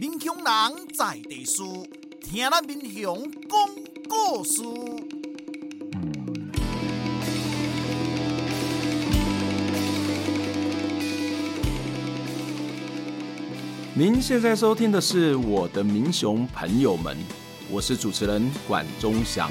民雄人在地事，听咱民雄讲故事。您现在收听的是《我的民雄朋友们》，我是主持人管中祥。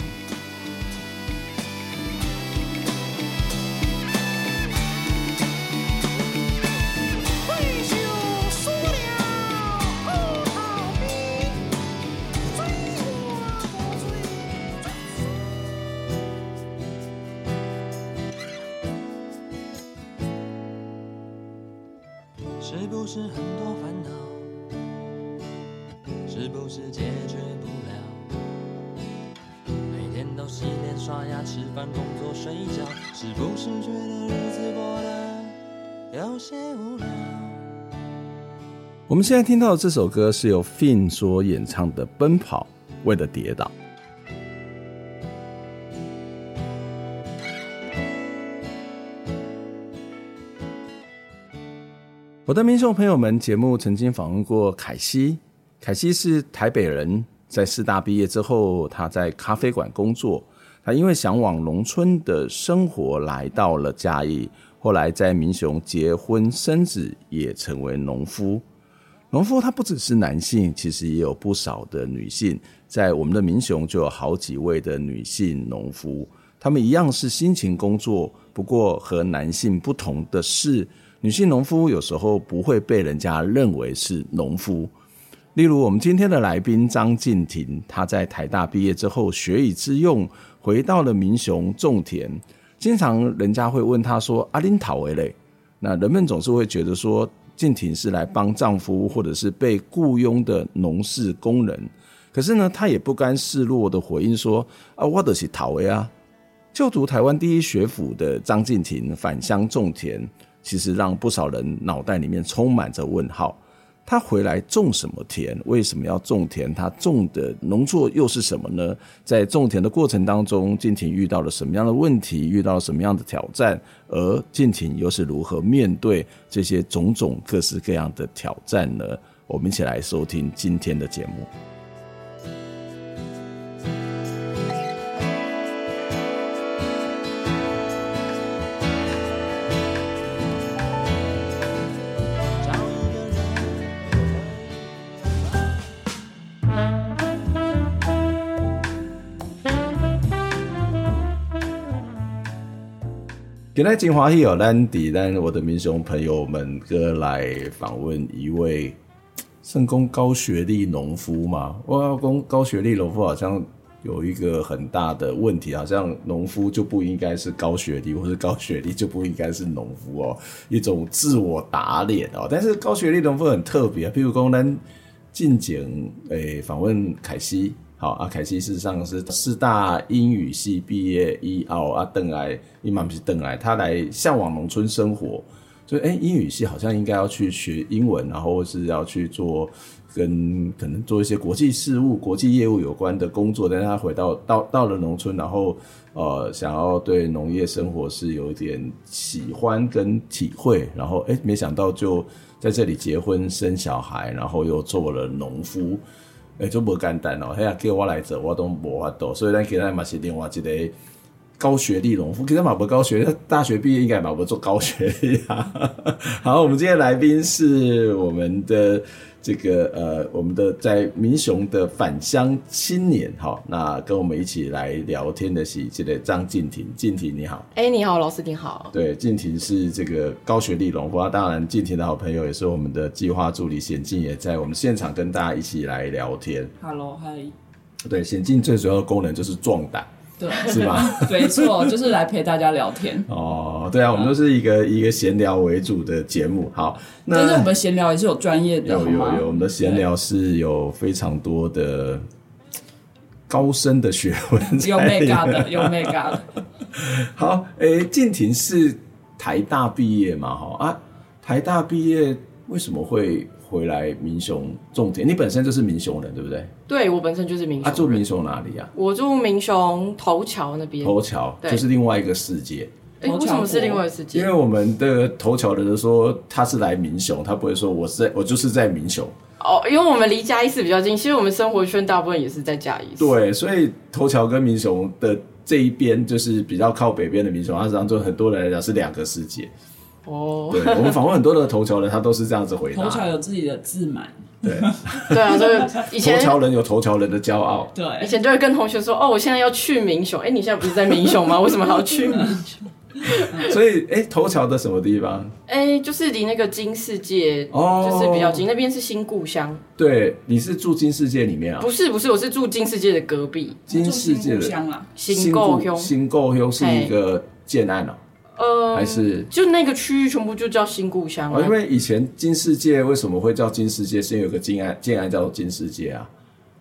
是不是很多烦恼？是不是解决不了？每天都洗脸、刷牙、吃饭、工作、睡觉，是不是觉得日子过得有些无聊？我们现在听到的这首歌是由 Fin 所演唱的《奔跑为了跌倒》。我的民雄朋友们节目曾经访问过凯西，凯西是台北人，在师大毕业之后，他在咖啡馆工作，他因为向往农村的生活来到了嘉义，后来在民雄结婚生子，也成为农夫。农夫他不只是男性，其实也有不少的女性，在我们的民雄就有好几位的女性农夫，他们一样是辛勤工作，不过和男性不同的是，女性农夫有时候不会被人家认为是农夫。例如我们今天的来宾张静婷，她在台大毕业之后学以致用，回到了民雄种田，经常人家会问她说啊恁头的咧，那人们总是会觉得说静婷是来帮丈夫或者是被雇佣的农事工人，可是呢她也不甘示弱的回应说啊我就是头的啊。就读台湾第一学府的张静婷返乡种田，其实让不少人脑袋里面充满着问号，他回来种什么田？为什么要种田？他种的农作又是什么呢？在种田的过程当中，静婷遇到了什么样的问题？遇到了什么样的挑战？而静婷又是如何面对这些种种各式各样的挑战呢？我们一起来收听今天的节目。今天很高兴哦，咱我的民雄朋友们哥来访问一位算讲高学历农夫嘛。我要讲高学历农夫好像有一个很大的问题，好像农夫就不应该是高学历，或是高学历就不应该是农夫哦，一种自我打脸哦。但是高学历农夫很特别，譬如讲咱进前访问凯西。好啊，凯西事实上是师大英语系毕业以后啊，回来，伊嘛不是回来，他来向往农村生活，所以英语系好像应该要去学英文，然后是要去做跟可能做一些国际事务、国际业务有关的工作，但是他回到了农村，然后想要对农业生活是有点喜欢跟体会，然后没想到就在这里结婚生小孩，然后又做了农夫。就不简单了，那叫我来做我都没办法，所以我们今天也是另外一个高学历农夫，其实也没高学历，大学毕业应该也没做高学历啊。好，我们今天来宾是我们的这个我们的在民雄的返乡青年，好，那跟我们一起来聊天的是这个张静婷，静婷你好。你好，老师你好。对，静婷是这个高学历农夫，当然静婷的好朋友也是我们的计划助理显进，也在我们现场跟大家一起来聊天。Hello， 嗨。对，显进最主要的功能就是壮胆。对，是吧？没错，就是来陪大家聊天。哦，对啊，我们都是一个闲聊为主的节目。好，那但是我们闲聊也是有专业的，有我们的闲聊是有非常多的高深的学问，有 mega 的，有 mega 的。好，静婷是台大毕业嘛？哈啊，台大毕业为什么会回来民雄种田？你本身就是民雄人，对不对？对，我本身就是民雄人。住民雄哪里啊？我住民雄头桥那边。头桥就是另外一个世界。为什么是另外一个世界？因为我们的头桥人说他是来民雄，他不会说我就是在民雄。哦，因为我们离嘉义市比较近，其实我们生活圈大部分也是在嘉义市。对，所以头桥跟民雄的这一边就是比较靠北边的民雄，它实际上对很多人来讲是两个世界。哦，对，我们访问很多的头桥人，他都是这样子回答。头桥有自己的自满。对，对啊，所以以前头桥人有头桥人的骄傲。对，以前就会跟同学说：“哦，我现在要去民雄。”哎，你现在不是在民雄吗？为什么还要去民雄？所以，哎，头桥的什么地方？哎，就是离那个金世界就是比较近，那边是新故乡。对，你是住金世界里面啊？不是，不是，我是住金世界的隔壁。金世界的新故乡，新故乡是一个建案哦。还是就那个区域全部就叫新故乡啊，因为以前金世界为什么会叫金世界，是因为有个建案叫做金世界啊。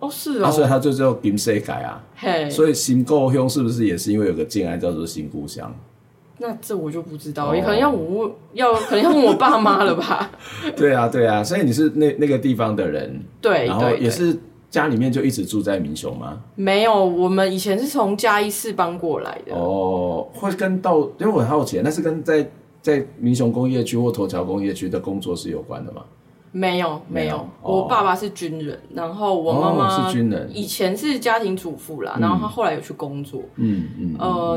哦，是哦，啊，所以它就叫金世界啊。嘿，所以新故乡是不是也是因为有个建案叫做新故乡？那这我就不知道，也可能要问我爸妈了吧。对啊，对啊，所以你是那个地方的人，对，然后也是。对对，家里面就一直住在民雄吗？没有，我们以前是从嘉义市搬过来的。哦，会跟到，因为我很好奇，那是跟在民雄工业区或头桥工业区的工作是有关的吗？没有，没有。我爸爸是军人，然后我妈妈是军人，以前是家庭主妇啦，然后她后来有去工作。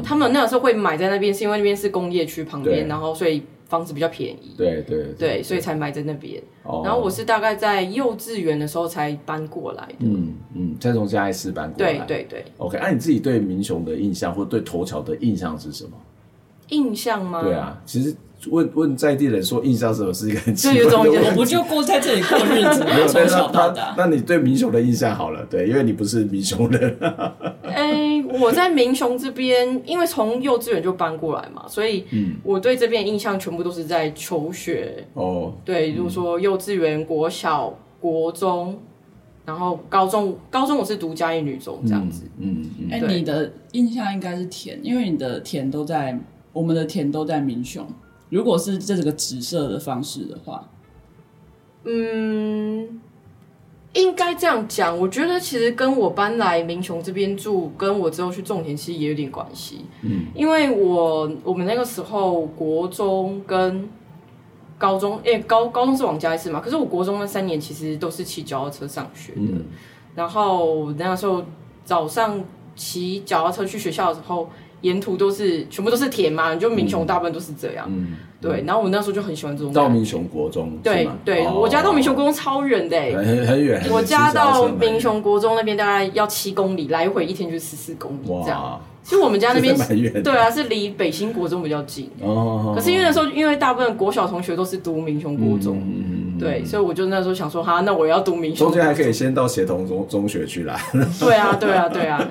他们那个时候会买在那边，是因为那边是工业区旁边，然后所以房子比较便宜，对对 对, 对，所以才买在那边。哦，然后我是大概在幼稚园的时候才搬过来的。嗯嗯，才从嘉义市搬过来。对对对。OK， 那你自己对民雄的印象，或对头桥的印象是什么？印象吗？对啊，其实问在地人说印象是什么是一个很奇怪的问题。我不就在这里过日子吗？从小到大。那你对民雄的印象好了，对，因为你不是民雄人。我在民雄这边，因为从幼稚园就搬过来嘛，所以我对这边印象全部都是在求学。哦，对，比如说幼稚园、国小、国中，然后高中我是读嘉义女中这样子。你的印象应该是田，因为你的田都在我们的田都在民雄。如果是这个直射的方式的话，应该这样讲，我觉得其实跟我搬来民雄这边住，跟我之后去种田其实也有点关系。因为我们那个时候国中跟高中，高中是往嘉义市嘛，可是我国中那3年其实都是骑脚踏车上学的。然后那个时候早上骑脚踏车去学校的时候，沿途都是全部都是田嘛，就民雄大部分都是这样。对，然后我那时候就很喜欢这种感觉。到民雄国中，对对，我家到民雄国中超远的，很远。我家到民雄国中那边大概要7公里，来回一天就14公里这样。其实我们家那边对啊，是离北新国中比较近。可是因为那时候，因为大部分国小同学都是读民雄国中，对，所以我就那时候想说，哈，那我也要读民雄。中间还可以先到协同中学去啦。对啊，对啊，对啊。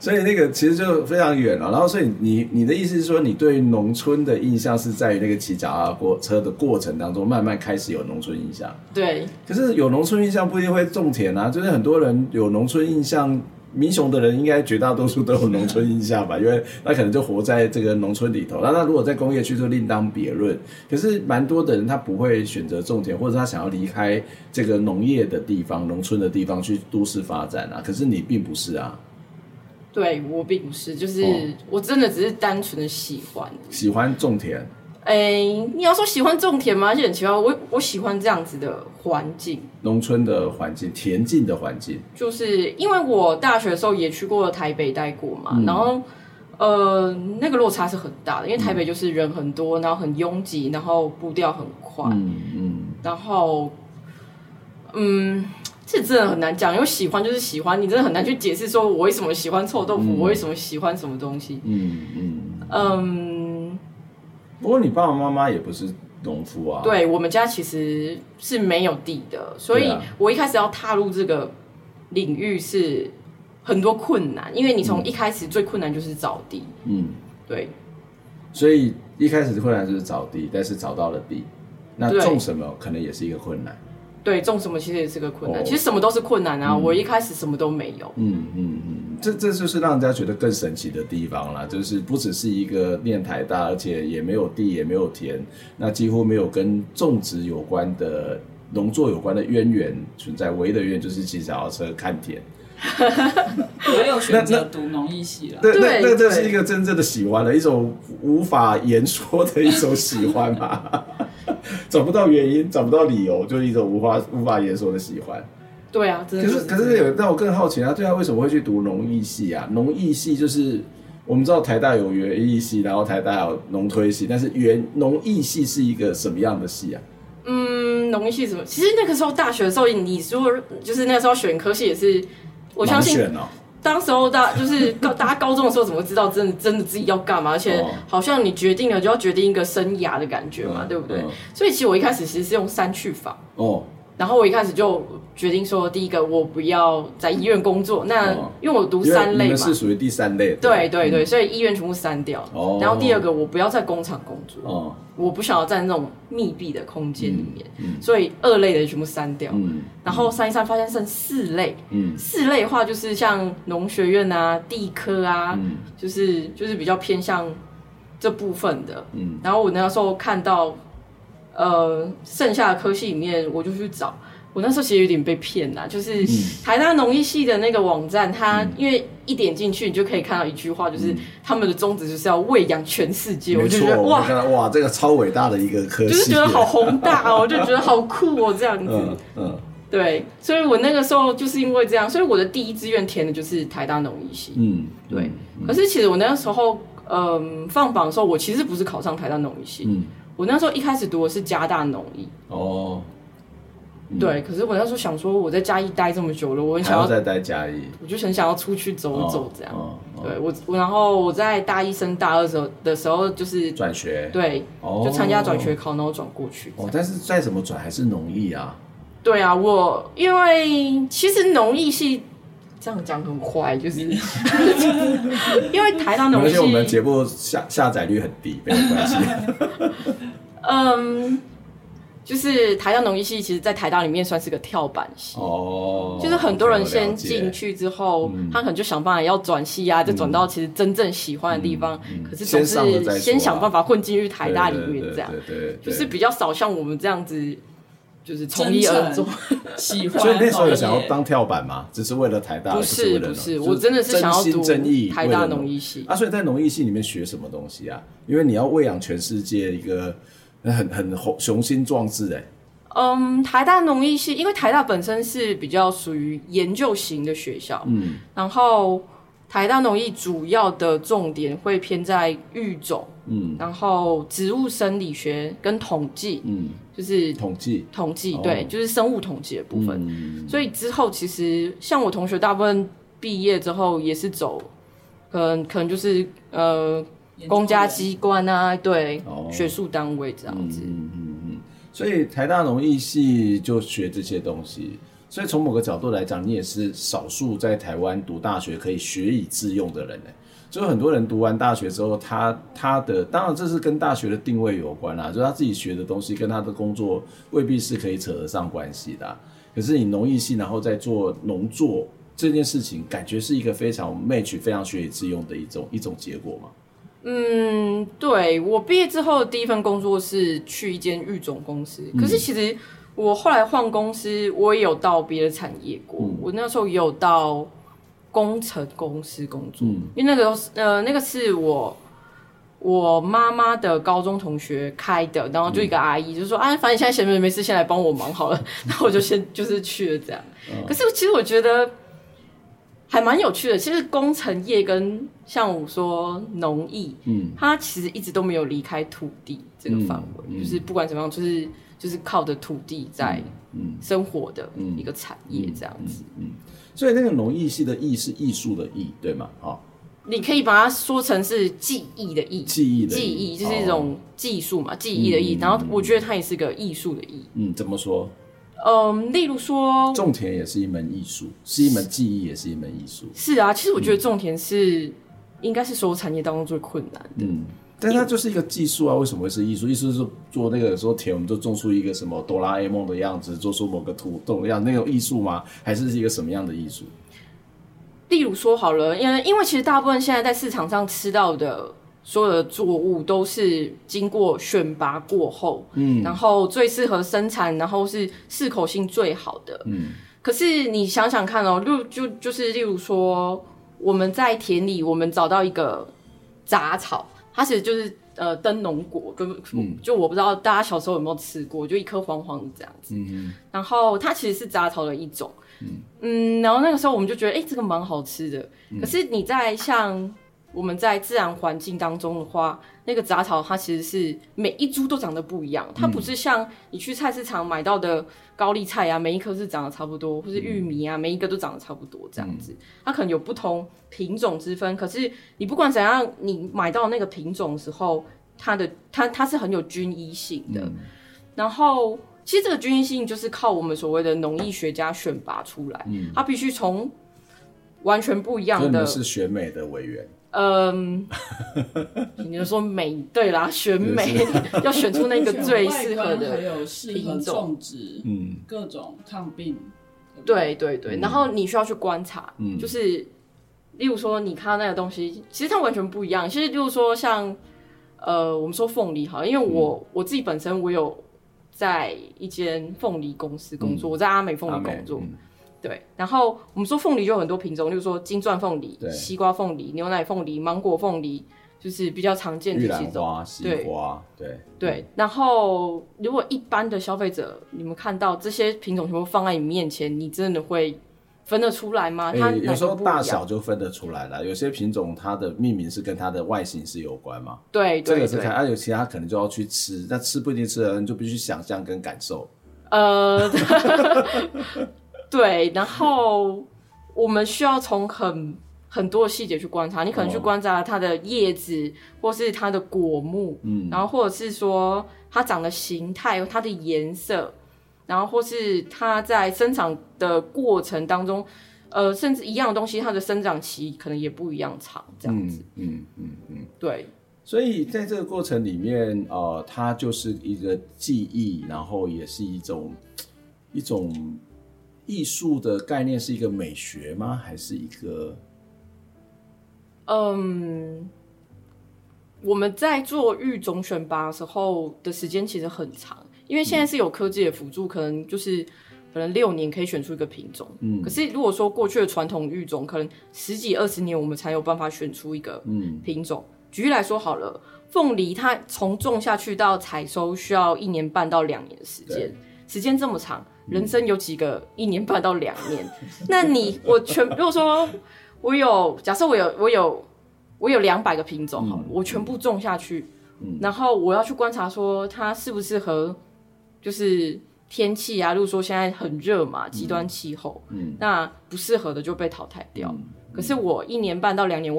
所以那个其实就非常远了。然后，所以你的意思是说，你对农村的印象是在于那个骑脚踏车的过程当中，慢慢开始有农村印象。对。可是有农村印象不一定会种田啊，就是很多人有农村印象。民雄的人应该绝大多数都有农村印象吧，因为他可能就活在这个农村里头。那如果在工业区就另当别论。可是蛮多的人他不会选择种田，或者他想要离开这个农业的地方、农村的地方去都市发展啊。可是你并不是啊。对，我并不是，就是我真的只是单纯的喜欢种田。你要说喜欢种田吗？而且很奇怪，我喜欢这样子的环境，农村的环境，恬静的环境。就是因为我大学的时候也去过台北待过嘛，然后那个落差是很大的，因为台北就是人很多，然后很拥挤，然后步调很快，然后这真的很难讲，因为喜欢就是喜欢，你真的很难去解释说我为什么喜欢臭豆腐，我为什么喜欢什么东西。不过你爸爸妈妈也不是农夫啊。对，我们家其实是没有地的，所以我一开始要踏入这个领域是很多困难，因为你从一开始最困难就是找地。对。所以一开始困难就是找地，但是找到了地，那种什么可能也是一个困难。对，种什么其实也是个困难，其实什么都是困难啊。我一开始什么都没有。这就是让人家觉得更神奇的地方啦，就是不只是一个念台大，而且也没有地，也没有田，那几乎没有跟种植有关的、农作有关的渊源存在。唯一的渊源就是骑脚踏车看田。我有选择读农艺系了。对，那这是一个真正的喜欢了，一种无法言说的一种喜欢嘛。找不到原因，找不到理由，就一种无法言说的喜欢。对啊，真的就是、可是有让我更好奇啊，对啊，为什么会去读农艺系啊？农艺系就是我们知道台大有园艺系，然后台大有农推系，但是农艺系是一个什么样的系啊？嗯，农艺系什么？其实那个时候大学的时候，你如果就是那个时候选科系也是，我相信。当时候就是大家高中的时候怎么知道真的自己要干嘛？而且好像你决定了就要决定一个生涯的感觉嘛，对不对？所以其实我一开始其实是用删去法哦。然后我一开始就决定说，第一个我不要在医院工作，那因为我读三类嘛，你们是属于第三类，对对对，所以医院全部删掉。哦。然后第二个，我不要在工厂工作，哦，我不想要在那种密闭的空间里面，所以二类的全部删掉。然后删一删，发现剩四类。四类的话就是像农学院啊、地科啊，就是比较偏向这部分的。然后我那时候看到。剩下的科系里面，我就去找。我那时候其实有点被骗啦，就是台大农艺系的那个网站，它因为一点进去，你就可以看到一句话，就是他们的宗旨就是要喂养全世界。我就觉得哇，这个超伟大的一个科系，就是觉得好宏大哦，我就觉得好酷哦，这样子。对，所以我那个时候就是因为这样，所以我的第一志愿填的就是台大农艺系。对。可是其实我那时候，放榜的时候，我其实不是考上台大农艺系。我那时候一开始读的是嘉大农艺哦，对，可是我那时候想说，我在嘉义待这么久了，我很想要再待嘉义，我就很想要出去走走这样。对我，然后我在大一升大二的时候就是转学，对，就参加转学考，然后转过去。但是再怎么转还是农艺啊。对啊，我因为其实农艺系。这样讲很坏，就是因为台大农艺系，而且我们节目下载率很低，没有关系。就是台大农艺系，其实在台大里面算是个跳板系，就是很多人先进去之后，他可能就想办法要转系啊，就转到其实真正喜欢的地方。可是总是先想办法混进去台大里面，这样就是比较少像我们这样子。就是从一而终，喜欢。所以那时候有想要当跳板吗？只是为了台大？不是不是，我真的是想要读台大农艺系啊！所以在农艺系里面学什么东西啊？因为你要喂养全世界一个很雄心壮志哎。台大农艺系，因为台大本身是比较属于研究型的学校，然后台大农艺主要的重点会偏在育种，然后植物生理学跟统计，就是统计，对，就是生物统计的部分。所以之后其实像我同学大部分毕业之后也是走，可能就是公家机关啊，对，学术单位这样子。所以台大农艺系就学这些东西。所以从某个角度来讲，你也是少数在台湾读大学可以学以致用的人。就是很多人读完大学之后，他的当然这是跟大学的定位有关啦，就是他自己学的东西跟他的工作未必是可以扯得上关系的。可是你农艺系然后再做农作这件事情，感觉是一个非常 match 非常学以致用的一种结果嘛。对，我毕业之后的第一份工作是去一间育种公司，可是其实我后来换公司，我也有到别的产业过，我那时候也有到。工程公司工作，因为那个是我妈妈的高中同学开的，然后就一个阿姨就说啊，反正你现在闲着没事，先来帮我忙好了。然后我就先就是去了这样。可是其实我觉得还蛮有趣的。其实工程业跟像我说农艺，它其实一直都没有离开土地这个范围，就是不管怎么样，就是靠着土地在生活的一个产业这样子。所以那个农艺系的艺是艺术的艺，对吗？你可以把它说成是技艺的艺，技艺就是一种技术嘛，技艺的艺。然后我觉得它也是个艺术的艺。怎么说？例如说，种田也是一门艺术，是一门技艺，也是一门艺术。是啊，其实我觉得种田是应该是所有产业当中最困难的。但它就是一个技术啊，为什么会是艺术？艺术是做那个时候田，我们就种出一个什么哆啦 A 梦的样子，做出某个土豆的样子，那种艺术吗？还是一个什么样的艺术？例如说好了，因为其实大部分现在在市场上吃到的所有的作物都是经过选拔过后，然后最适合生产，然后是适口性最好的。可是你想想看哦，就是例如说我们在田里，我们找到一个杂草。它其实就是灯笼果，就我不知道大家小时候有没有吃过，就一颗黄黄的这样子。嗯，然后它其实是杂草的一种。嗯，然后那个时候我们就觉得，哎，这个蛮好吃的。可是你在像我们在自然环境当中的话，那个杂草它其实是每一株都长得不一样，它不是像你去菜市场买到的高丽菜啊，每一颗是长得差不多，或是玉米啊，每一个都长得差不多这样子。它可能有不同品种之分，可是你不管怎样，你买到那个品种的时候，它是很有均一性的。然后其实这个均一性就是靠我们所谓的农艺学家选拔出来，他必须从完全不一样的。所以你们是选美的委员？嗯，你就说美，对啦，选美要选出那个最适合的品种，还有适合种植，各种抗病。对对对，然后你需要去观察，就是例如说你看到那个东西，其实它完全不一样。其实例如说像我们说凤梨好了，因为我自己本身我有。在一间凤梨公司工作，我在阿美凤梨工作，对。然后我们说凤梨就有很多品种，例如说金钻凤梨、西瓜凤梨、牛奶凤梨、芒果凤梨，就是比较常见的几种。玉兰花、西瓜，对。然后如果一般的消费者，你们看到这些品种全部放在你面前，你真的会分得出来吗？它有时候大小就分得出来了，有些品种它的命名是跟它的外形是有关嘛。对，这个是看，有其他可能就要去吃，那吃不一定吃的人就必须想象跟感受。对，然后我们需要从很多细节去观察，你可能去观察它的叶子，或是它的果木，然后或者是说它长的形态、它的颜色。然后或是它在生长的过程当中，甚至一样的东西，它的生长期可能也不一样长，这样子。对。所以在这个过程里面，它就是一个技艺，然后也是一种艺术的概念，是一个美学吗？还是一个？我们在做育种选拔的时候的时间其实很长。因为现在是有科技的辅助，可能6年可以选出一个品种，可是如果说过去的传统育种，可能10几20年我们才有办法选出一个品种。举例来说好了，凤梨它从种下去到采收需要1年半到2年的时间，时间这么长，人生有几个1年半到2年？那如果说假设我有200个品种好了，我全部种下去，然后我要去观察说它适不适合。就是天气啊，例如说现在很热嘛，极端气候，那不适合的就被淘汰掉。可是我1年半到2年，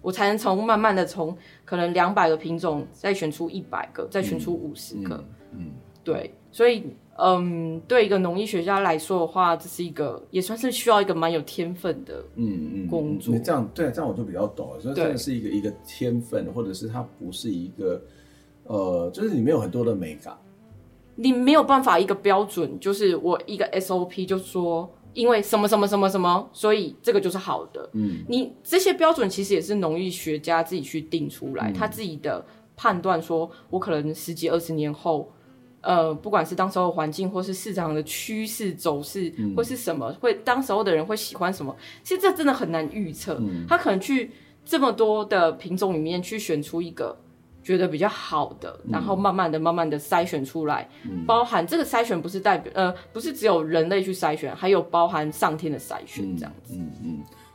我才能从慢慢的从可能200个品种再选出100个，再选出50个。对，所以对一个农艺学家来说的话，这是一个也算是需要一个蛮有天分的工作。这样对，这样我就比较懂了，所以真的是一个天分，或者是它不是一个就是里面有很多的美感。你没有办法一个标准，就是我一个 SOP 就说，因为什么什么什么什么，所以这个就是好的。你这些标准其实也是农艺学家自己去定出来，他自己的判断说，我可能10几20年后，不管是当时候的环境，或是市场的趋势走势，或是什么，会当时候的人会喜欢什么，其实这真的很难预测。他可能去这么多的品种里面去选出一个。觉得比较好的，然后慢慢的筛选出来，包含这个筛选不是代表不是只有人类去筛选，还有包含上天的筛选这样子。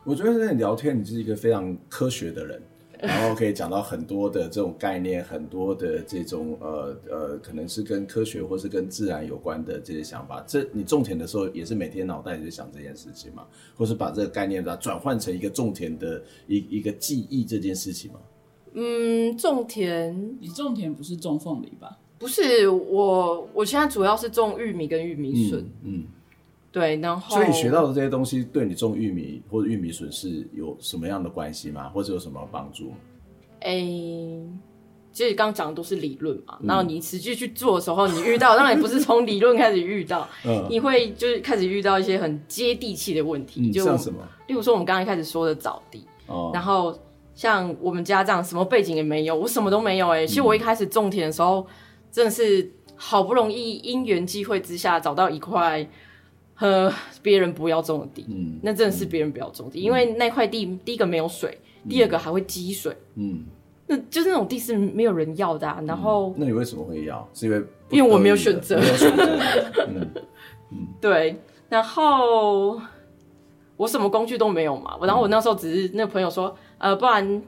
我觉得跟你聊天，你是一个非常科学的人，然后可以讲到很多的这种概念，很多的这种可能是跟科学或是跟自然有关的这些想法。这你种田的时候也是每天脑袋就想这件事情嘛，或是把这个概念把它转换成一个种田的一个技艺这件事情嘛。种田，你种田不是种凤梨吧？不是，我现在主要是种玉米跟玉米笋。对，然后所以你学到的这些东西，对你种玉米或者玉米笋是有什么样的关系吗？或者有什么帮助？其实刚刚讲的都是理论嘛，然后你实际去做的时候，你遇到当然不是从理论开始遇到，你会就是开始遇到一些很接地气的问题，就像什么？例如说我们刚刚一开始说的找地，然后。像我们家这样什么背景也没有，我什么都没有其实我一开始种田的时候，真的是好不容易因缘际会之下找到一块别人不要种的地，那真的是别人不要种的地，因为那块地第一个没有水，第二个还会积水，那就是那种地是没有人要的啊。然后、那你为什么会要？是因为因为我没有选择，对。然后我什么工具都没有嘛。然后我那时候只是那个朋友说，不然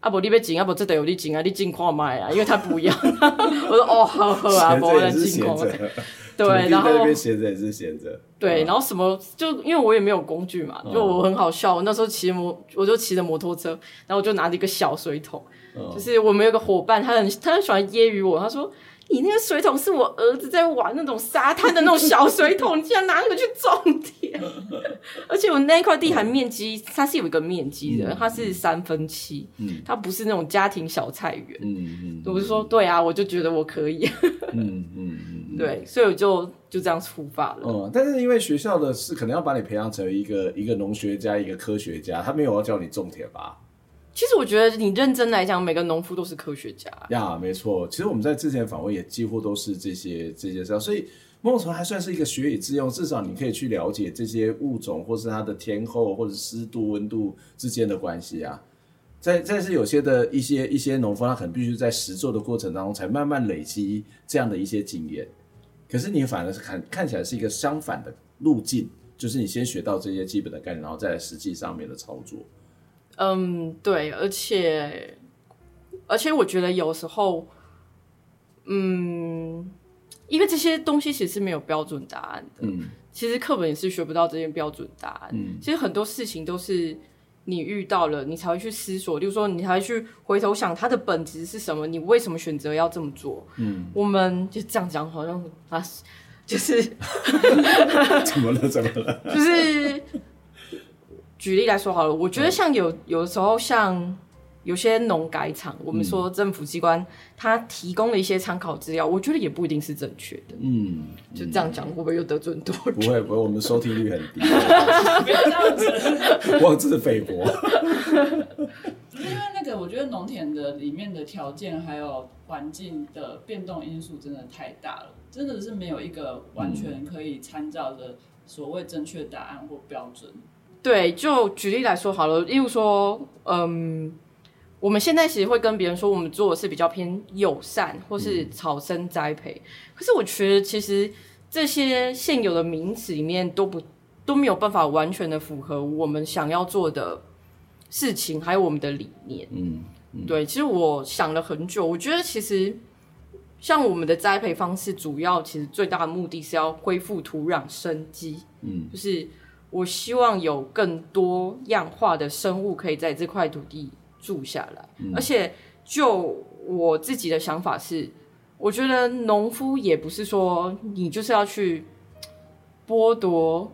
啊不然你要种啊，不然这就有你种啊，你种看看啊，因为他不要。我说哦，好好啊，不然种看看。对，然后在那边闲着也是闲着。对，然后什么就因为我也没有工具嘛，就我很好笑。我那时候我就骑着摩托车，然后我就拿着一个小水桶。就是我们有个伙伴，他很喜欢揶揄我，他说：“你那个水桶是我儿子在玩那种沙滩的那种小水桶，你竟然拿那个去种田。”而且我那一块地还面积，它是有一个面积的，它是7/3，它不是那种家庭小菜园。我就说对啊，我就觉得我可以。对，所以我就这样出发了。但是因为学校的是可能要把你培养成一个农学家，一个科学家，他没有要教你种田吧？其实我觉得你认真来讲，每个农夫都是科学家呀，没错。其实我们在之前访问也几乎都是这些事，所以某种程度还算是一个学以致用，至少你可以去了解这些物种或是它的天候或者湿度、温度之间的关系啊。再是有些的一些农夫，他可能必须在实作的过程当中才慢慢累积这样的一些经验。可是你反而是看起来是一个相反的路径，就是你先学到这些基本的概念，然后再来实际上面的操作。对，而且我觉得有时候，因为这些东西其实是没有标准答案的，其实课本也是学不到这些标准答案，其实很多事情都是你遇到了，你才会去思索，例如说你才会去回头想它的本质是什么，你为什么选择要这么做，我们就这样讲好像啊，就是怎么了，就是。举例来说好了，我觉得像有的时候像有些农改场，我们说政府机关它提供了一些参考资料，我觉得也不一定是正确的。就这样讲会不会又得罪很多人？不会，我们收听率很低。不要这样子，妄自菲薄。因为那个我觉得农田的里面的条件还有环境的变动因素真的太大了，真的是没有一个完全可以参照的所谓正确答案或标准。对，就举例来说好了，例如说，我们现在其实会跟别人说，我们做的是比较偏友善或是草生栽培，可是我觉得其实这些现有的名词里面都没有办法完全的符合我们想要做的事情，还有我们的理念。对，其实我想了很久，我觉得其实像我们的栽培方式，主要其实最大的目的是要恢复土壤生机，就是。我希望有更多样化的生物可以在这块土地住下来，而且就我自己的想法是，我觉得农夫也不是说你就是要去剥夺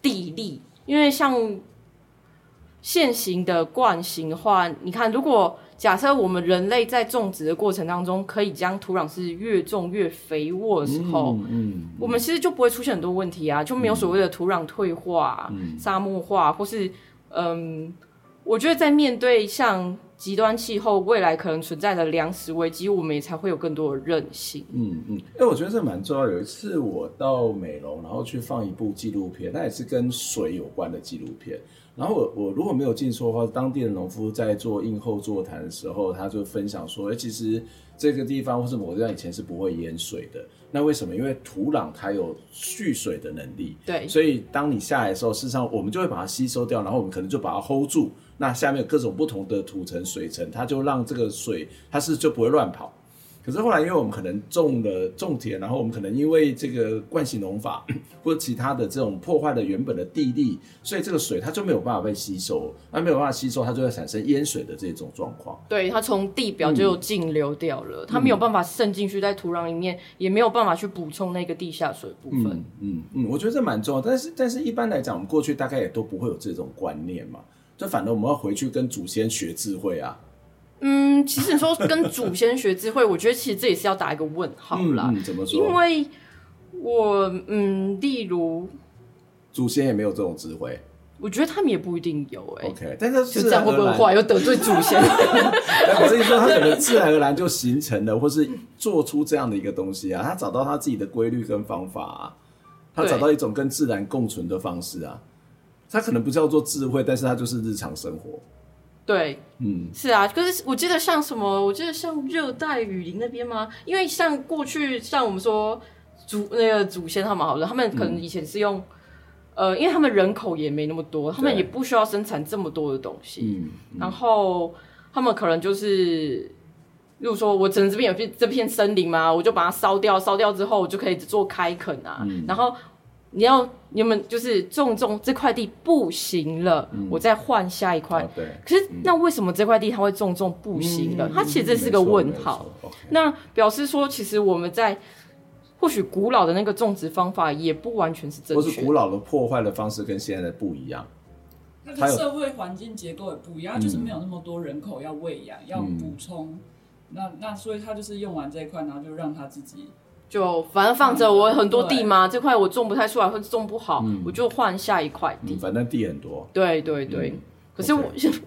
地利，因为像现行的惯行化，你看，如果假设我们人类在种植的过程当中，可以将土壤是越种越肥沃的时候，我们其实就不会出现很多问题啊，就没有所谓的土壤退化、沙漠化，或是我觉得在面对像极端气候未来可能存在的粮食危机，我们也才会有更多的韧性。我觉得这蛮重要。有一次我到美容，然后去放一部纪录片，那也是跟水有关的纪录片。然后我如果没有记错的话，当地的农夫在做映后座谈的时候，他就分享说，其实这个地方或是某个地方以前是不会淹水的。那为什么？因为土壤它有蓄水的能力，对，所以当你下来的时候，事实上我们就会把它吸收掉，然后我们可能就把它 hold 住。那下面有各种不同的土层、水层，它就让这个水它是就不会乱跑。可是后来因为我们可能种田，然后我们可能因为这个惯性农法或其他的这种破坏了原本的地力，所以这个水它就没有办法被吸收，那没有办法吸收，它就会产生淹水的这种状况。对，它从地表就有径流掉了，它没有办法渗进去在土壤里面，也没有办法去补充那个地下水部分。我觉得这蛮重要，但是一般来讲，我们过去大概也都不会有这种观念嘛，就反正我们要回去跟祖先学智慧啊。其实你说跟祖先学智慧，我觉得其实这也是要打一个问号啦。怎么说？因为我例如祖先也没有这种智慧，我觉得他们也不一定有OK， 但是就这样会不会话又得罪祖先？我是说，他可能自然而然就形成了，或是做出这样的一个东西啊。他找到他自己的规律跟方法啊，他找到一种跟自然共存的方式啊。他可能不叫做智慧，但是他就是日常生活。对，嗯，是啊，可是我记得像什么，我记得像热带雨林那边吗？因为像过去像我们说祖先他们好了，他们可能以前是用、因为他们人口也没那么多，他们也不需要生产这么多的东西，然后他们可能就是例如说我整这边有这片森林嘛，我就把它烧掉，烧掉之后我就可以做开垦啊、然后你们就是种这块地不行了、我再换下一块、可是、那为什么这块地它会种不行了、它其实是个问号、那表示说其实我们在或许古老的那个种植方法也不完全是正确，或是古老的破坏的方式跟现在的不一样，那个社会环境结构也不一样，就是没有那么多人口要喂养、要补充，那所以他就是用完这一块，然后就让他自己就反正放着，我很多地嘛，这块我种不太出来或者种不好、我就换下一块地、反正地很多，对对对、可是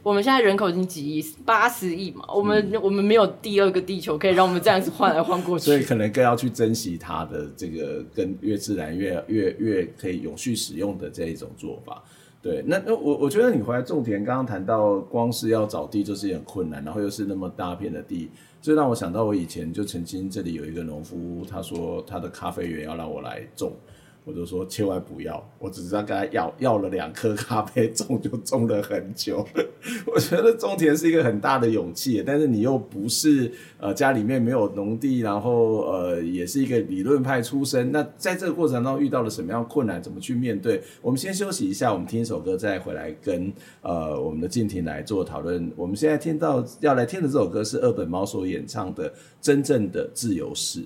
我们现在人口已经几亿，80亿嘛，我们没有第二个地球可以让我们这样子换来换过去所以可能更要去珍惜它的这个跟越自然越可以永续使用的这一种做法。对，那我觉得你回来种田，刚刚谈到光是要找地就是很困难，然后又是那么大片的地，就让我想到我以前就曾经这里有一个农夫，他说他的咖啡园要让我来种，我就说千万不要，我只是要跟他要了2颗咖啡种，就种了很久我觉得种田是一个很大的勇气，但是你又不是家里面没有农地，然后也是一个理论派出身，那在这个过程当中遇到了什么样的困难，怎么去面对？我们先休息一下，我们听一首歌再回来跟我们的静婷来做讨论。我们现在听到要来听的这首歌是二本猫所演唱的《真正的自由式》。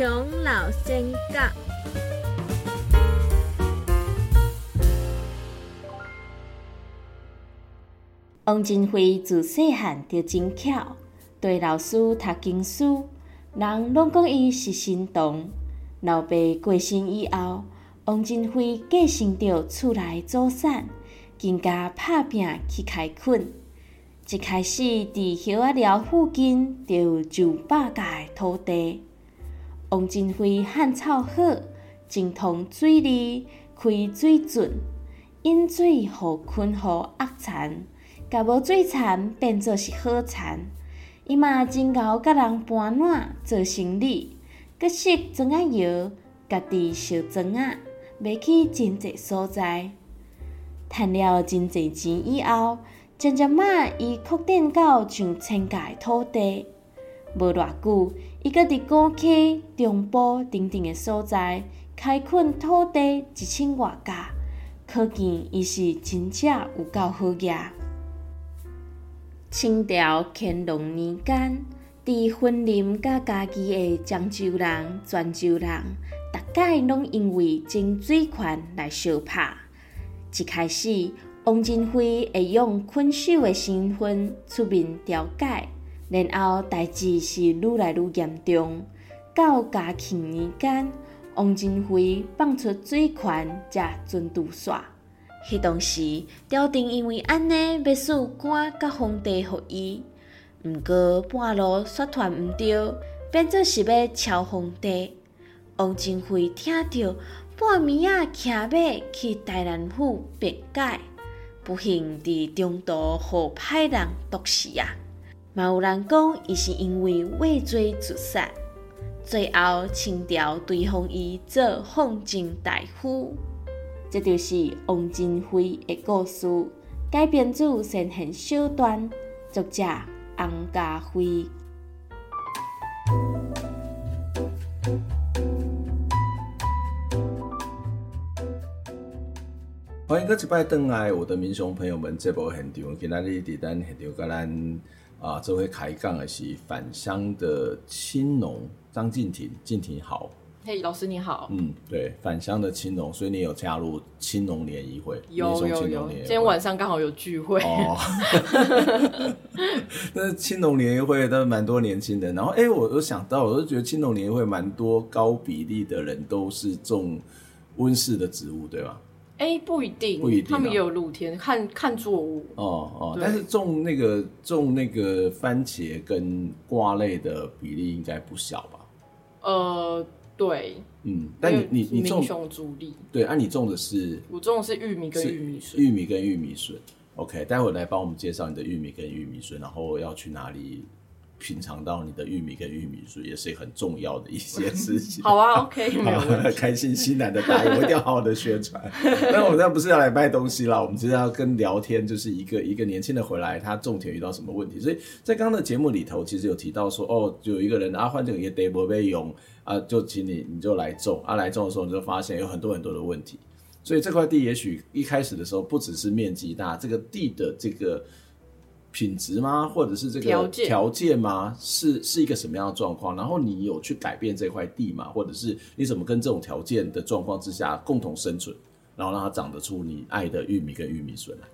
養老性格。王振辉自细汉就真巧，对老师读经书，人拢讲伊是神童。老爸过身以后，王振辉继承着厝内祖产，更加拍拼去开垦。一开始伫叶仔寮附近就有900家的土地。王振辉旱草好，精通水利、开水圳、引水，互困互恶田。甲无水田变做是好田，伊嘛真敖甲人搬烂做生意，各式砖仔窑，家己烧砖仔，卖去真济所在，赚了真济钱以后，渐渐嘛伊扩展到上1000家的土地。无偌久，伊阁伫古溪、中部等等的所在开垦土地1000多家，可见伊是真正有够好业。清朝乾隆年间，伫分林甲家己的漳州人、泉州人，逐概拢因为争水权来相拍。一开始，王振辉会用困守的身份出面调解，然后代志是愈来愈严重。到嘉庆年间，王振辉放出水权才准拄煞。迄当时，朝廷因为安尼要赐官甲皇帝予伊，毋过半路宣传毋对，变做是要抄皇帝。王振辉听到半暝啊，骑马去台南府辩解，不幸伫中途互歹人毒死啊！嘛有人讲，伊是因为畏罪自杀。最后清朝追封伊做奉政大夫。这就是王振辉的故事，改编自《神仙小段》，作者王家辉。欢迎再一次回来，我的民雄朋友们，这部现场，今天在我们现场跟我们做伙开讲的是返乡的青农张靖庭，靖庭好。嘿，老师你好。嗯，对，返乡的青农，所以你有加入青农联谊会？有。今天晚上刚好有聚会。哦，但是青农联谊会都蛮多年轻人，然后我想到，我就觉得青农联谊会蛮多高比例的人都是种温室的植物，对吧？不一定、啊，他们也有露天，看作物。哦，但是种那个番茄跟瓜类的比例应该不小吧？对，嗯，但你种民雄主力，对，你种的是？我种的是玉米跟玉米笋，OK， 待会来帮我们介绍你的玉米跟玉米笋，然后要去哪里品尝到你的玉米跟玉米笋，也是很重要的一些事情。好啊 ，OK， 没有问题。开心西南的答应，我一定要好好的宣传。但我们不是要来卖东西啦，我们只是要跟聊天，就是一个年轻的回来，他种田遇到什么问题。所以在刚刚的节目里头，其实有提到说，就有一个人啊，换这个也得不被用。就请你就来种啊！来种的时候，你就发现有很多的问题。所以这块地也许一开始的时候，不只是面积大，这个地的这个品质吗，或者是这个条件吗，是一个什么样的状况？然后你有去改变这块地吗？或者是你怎么跟这种条件的状况之下共同生存，然后让它长得出你爱的玉米跟玉米笋来？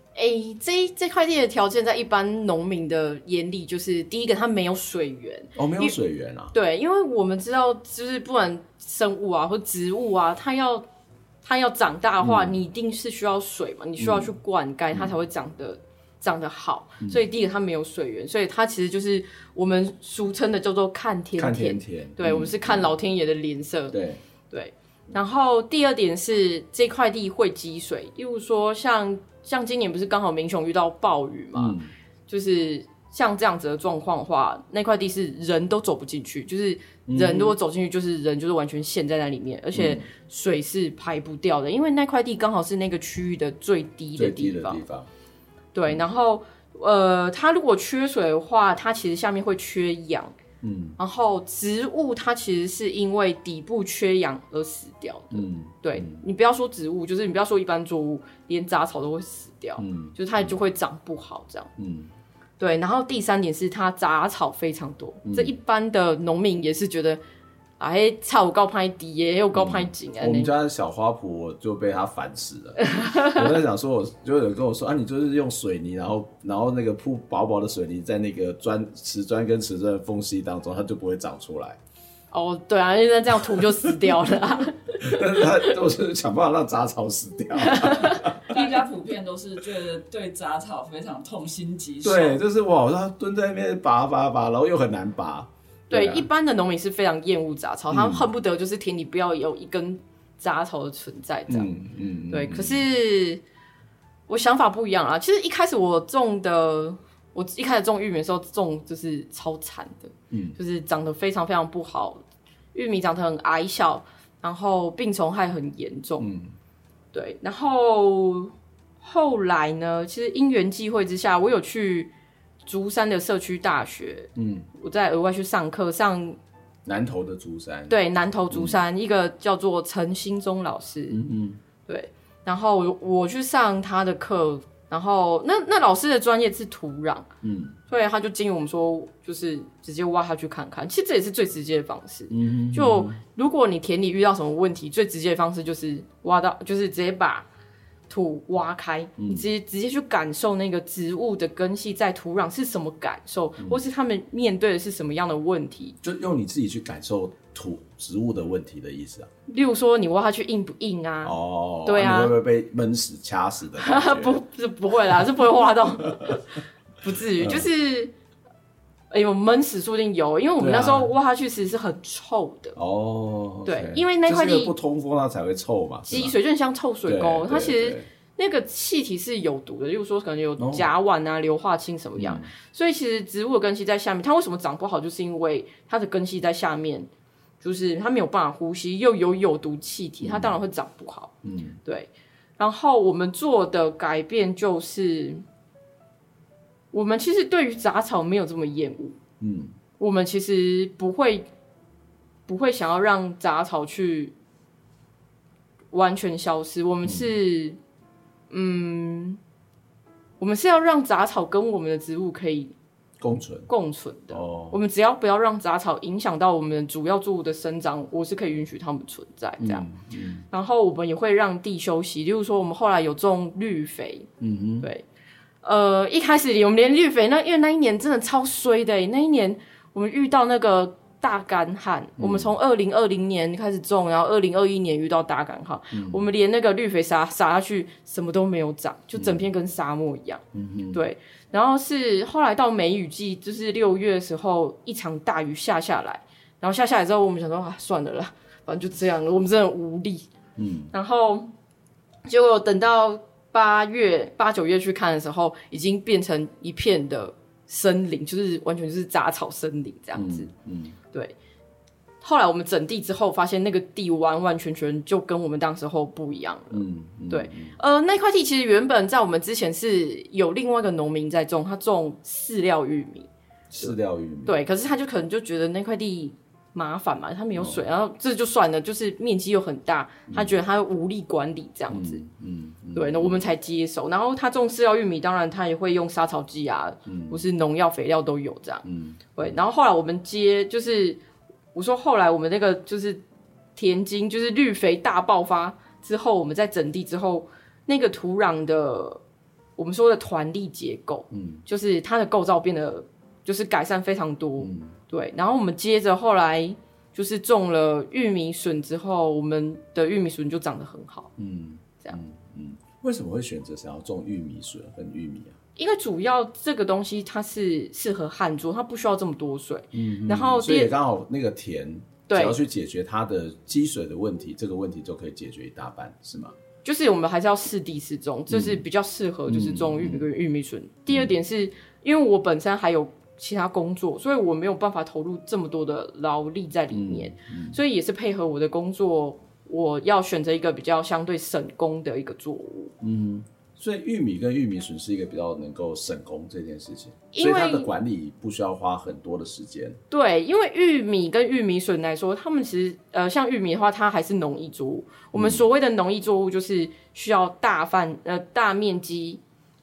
这块地的条件在一般农民的眼里，就是第一个它没有水源。没有水源啊。对，因为我们知道，就是不管生物啊或植物啊，它要长大的话，你一定是需要水嘛，你需要去灌溉，它才会长得好。所以第一个它没有水源，所以它其实就是我们俗称的叫做看天天。对，我们是看老天爷的脸色。对。然后第二点是这块地会积水，例如说像今年不是刚好民雄遇到暴雨嘛，就是像这样子的状况的话，那块地是人都走不进去，就是人如果走进去，就是人就是完全陷在那里面，而且水是排不掉的，因为那块地刚好是那个区域的最低的地方。对，然后它如果缺水的话，它其实下面会缺氧，然后植物它其实是因为底部缺氧而死掉的。对，你不要说植物，就是你不要说一般作物，连杂草都会死掉，就是它就会长不好这样。对，然后第3点是它杂草非常多，这一般的农民也是觉得啊，迄草有够歹滴耶，有够歹种啊！我们家的小花圃，我就被它烦死了。我在想说，我就有人跟我说啊，你就是用水泥，然后那个铺薄薄的水泥在那个瓷砖跟瓷砖的缝隙当中，它就不会长出来。哦，对啊，因为这样土就死掉了、啊。但是他就是想办法让杂草死掉、啊。大家普遍都是觉得对杂草非常痛心疾首。对，就是我好像蹲在那边拔，然后又很难拔。对，一般的农民是非常厌恶杂草，他们恨不得就是田里不要有一根杂草的存在这样。对，可是我想法不一样啊。其实一开始我一开始种玉米的时候，种就是超惨的，就是长得非常非常不好，玉米长得很矮小，然后病虫害很严重。对，然后后来呢，其实因缘际会之下，我有去竹山的社区大学，我在额外去上课，上南投的竹山，对，南投竹山、一个叫做陈新忠老师，对，然后我去上他的课，然后那老师的专业是土壤，所以他就建议我们说，就是直接挖下去看看，其实这也是最直接的方式，就如果你田里遇到什么问题，最直接的方式就是挖到，就是直接把土挖开，你直接去感受那个植物的根系在土壤是什么感受，或是他们面对的是什么样的问题，就用你自己去感受植物的问题的意思啊。例如说你挖它去硬不硬啊？哦，对啊，你会不会被闷死、掐死的感觉？不会啦，是不会挖到，不至于。就是我们闷死注定有，因为我们那时候挖下去其实是很臭的哦。对， okay， 因为那块地不通风，它才会臭嘛。积水就很像臭水沟，它其实那个气体是有毒的，例如说可能有甲烷啊、硫化氢什么样。所以其实植物的根系在下面，它为什么长不好，就是因为它的根系在下面，就是它没有办法呼吸，又有毒气体，它当然会长不好。对。然后我们做的改变就是，我们其实对于杂草没有这么厌恶，我们其实不会想要让杂草去完全消失，我们是我们是要让杂草跟我们的植物可以共存的，我们只要不要让杂草影响到我们主要作物的生长，我是可以允许它们存在这样。然后我们也会让地休息，例如说我们后来有种绿肥，对。一开始我们连绿肥，因为那一年真的超衰的，那一年我们遇到那个大干旱，我们从2020年开始种，然后2021年遇到大干旱，我们连那个绿肥撒下去什么都没有长，就整片跟沙漠一样。对，然后是后来到梅雨季，就是6月的时候，一场大雨下来，然后下来之后我们想说啊，算了啦，反正就这样了，我们真的无力。然后结果等到8、9月去看的时候，已经变成一片的森林，就是完全就是杂草森林这样子。对。后来我们整地之后，发现那个地完完全全就跟我们当时候不一样了。对。那块地其实原本在我们之前是有另外一个农民在种，他种饲料玉米。对，可是他就可能就觉得那块地麻烦嘛，他没有水，然后这就算了，就是面积又很大，他觉得他无力管理这样子。对，那我们才接手。然后他种饲料玉米，当然他也会用杀草剂啊，或是农药、肥料都有这样。对，然后后来我们接，就是我说后来我们那个就是田径，就是绿肥大爆发之后，我们在整地之后，那个土壤的我们说的团粒结构，就是它的构造变得就是改善非常多。对，然后我们接着后来就是种了玉米笋之后，我们的玉米笋就长得很好。这样。为什么会选择想要种玉米笋跟玉米啊？因为主要这个东西它是适合旱作，它不需要这么多水。然后所以也刚好那个田，只要去解决它的积水的问题，这个问题就可以解决一大半，是吗？就是我们还是要适地适种，这是比较适合就是种玉米跟玉米笋。第二点是因为我本身还有其他工作，所以我没有办法投入这么多的劳力在里面，所以也是配合我的工作，我要选择一个比较相对省工的一个作物。所以玉米跟玉米笋是一个比较能够省工这件事情，所以它的管理不需要花很多的时间。对，因为玉米跟玉米笋来说，他们其实像玉米的话，它还是农艺作物。我们所谓的农艺作物就是需要大面积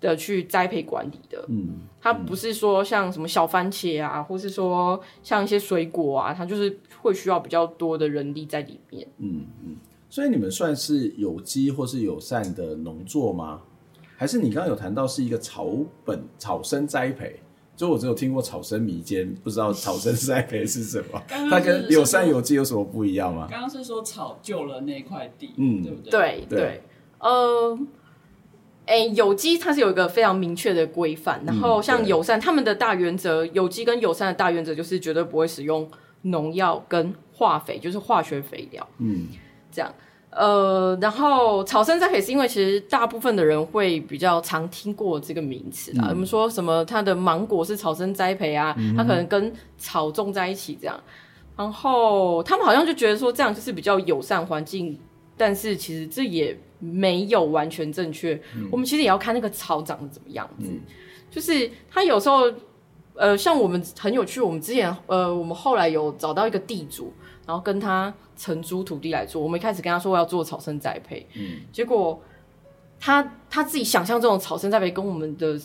的去栽培管理的，嗯，它不是说像什么小番茄啊，或是说像一些水果啊，它就是会需要比较多的人力在里面，嗯嗯。所以你们算是有机或是友善的农作吗？还是你刚刚有谈到是一个草生栽培？就我只有听过草生迷奸，不知道草生栽培是什么？它跟友善有机有什么不一样吗？刚刚是说草救了那块地，嗯，对不对？对对，有机它是有一个非常明确的规范，然后像友善他们的大原则，有机跟友善的大原则就是绝对不会使用农药跟化肥，就是化学肥料，嗯，这样。然后草生栽培是因为其实大部分的人会比较常听过这个名词啦，我们说什么它的芒果是草生栽培啊，它可能跟草种在一起这样，然后他们好像就觉得说这样就是比较友善环境，但是其实这也没有完全正确，我们其实也要看那个草长得怎么样子，就是它有时候像我们很有趣，我们之前我们后来有找到一个地主，然后跟他承租土地来做，我们一开始跟他说我要做草生栽培，结果他自己想象这种草生栽培跟我们的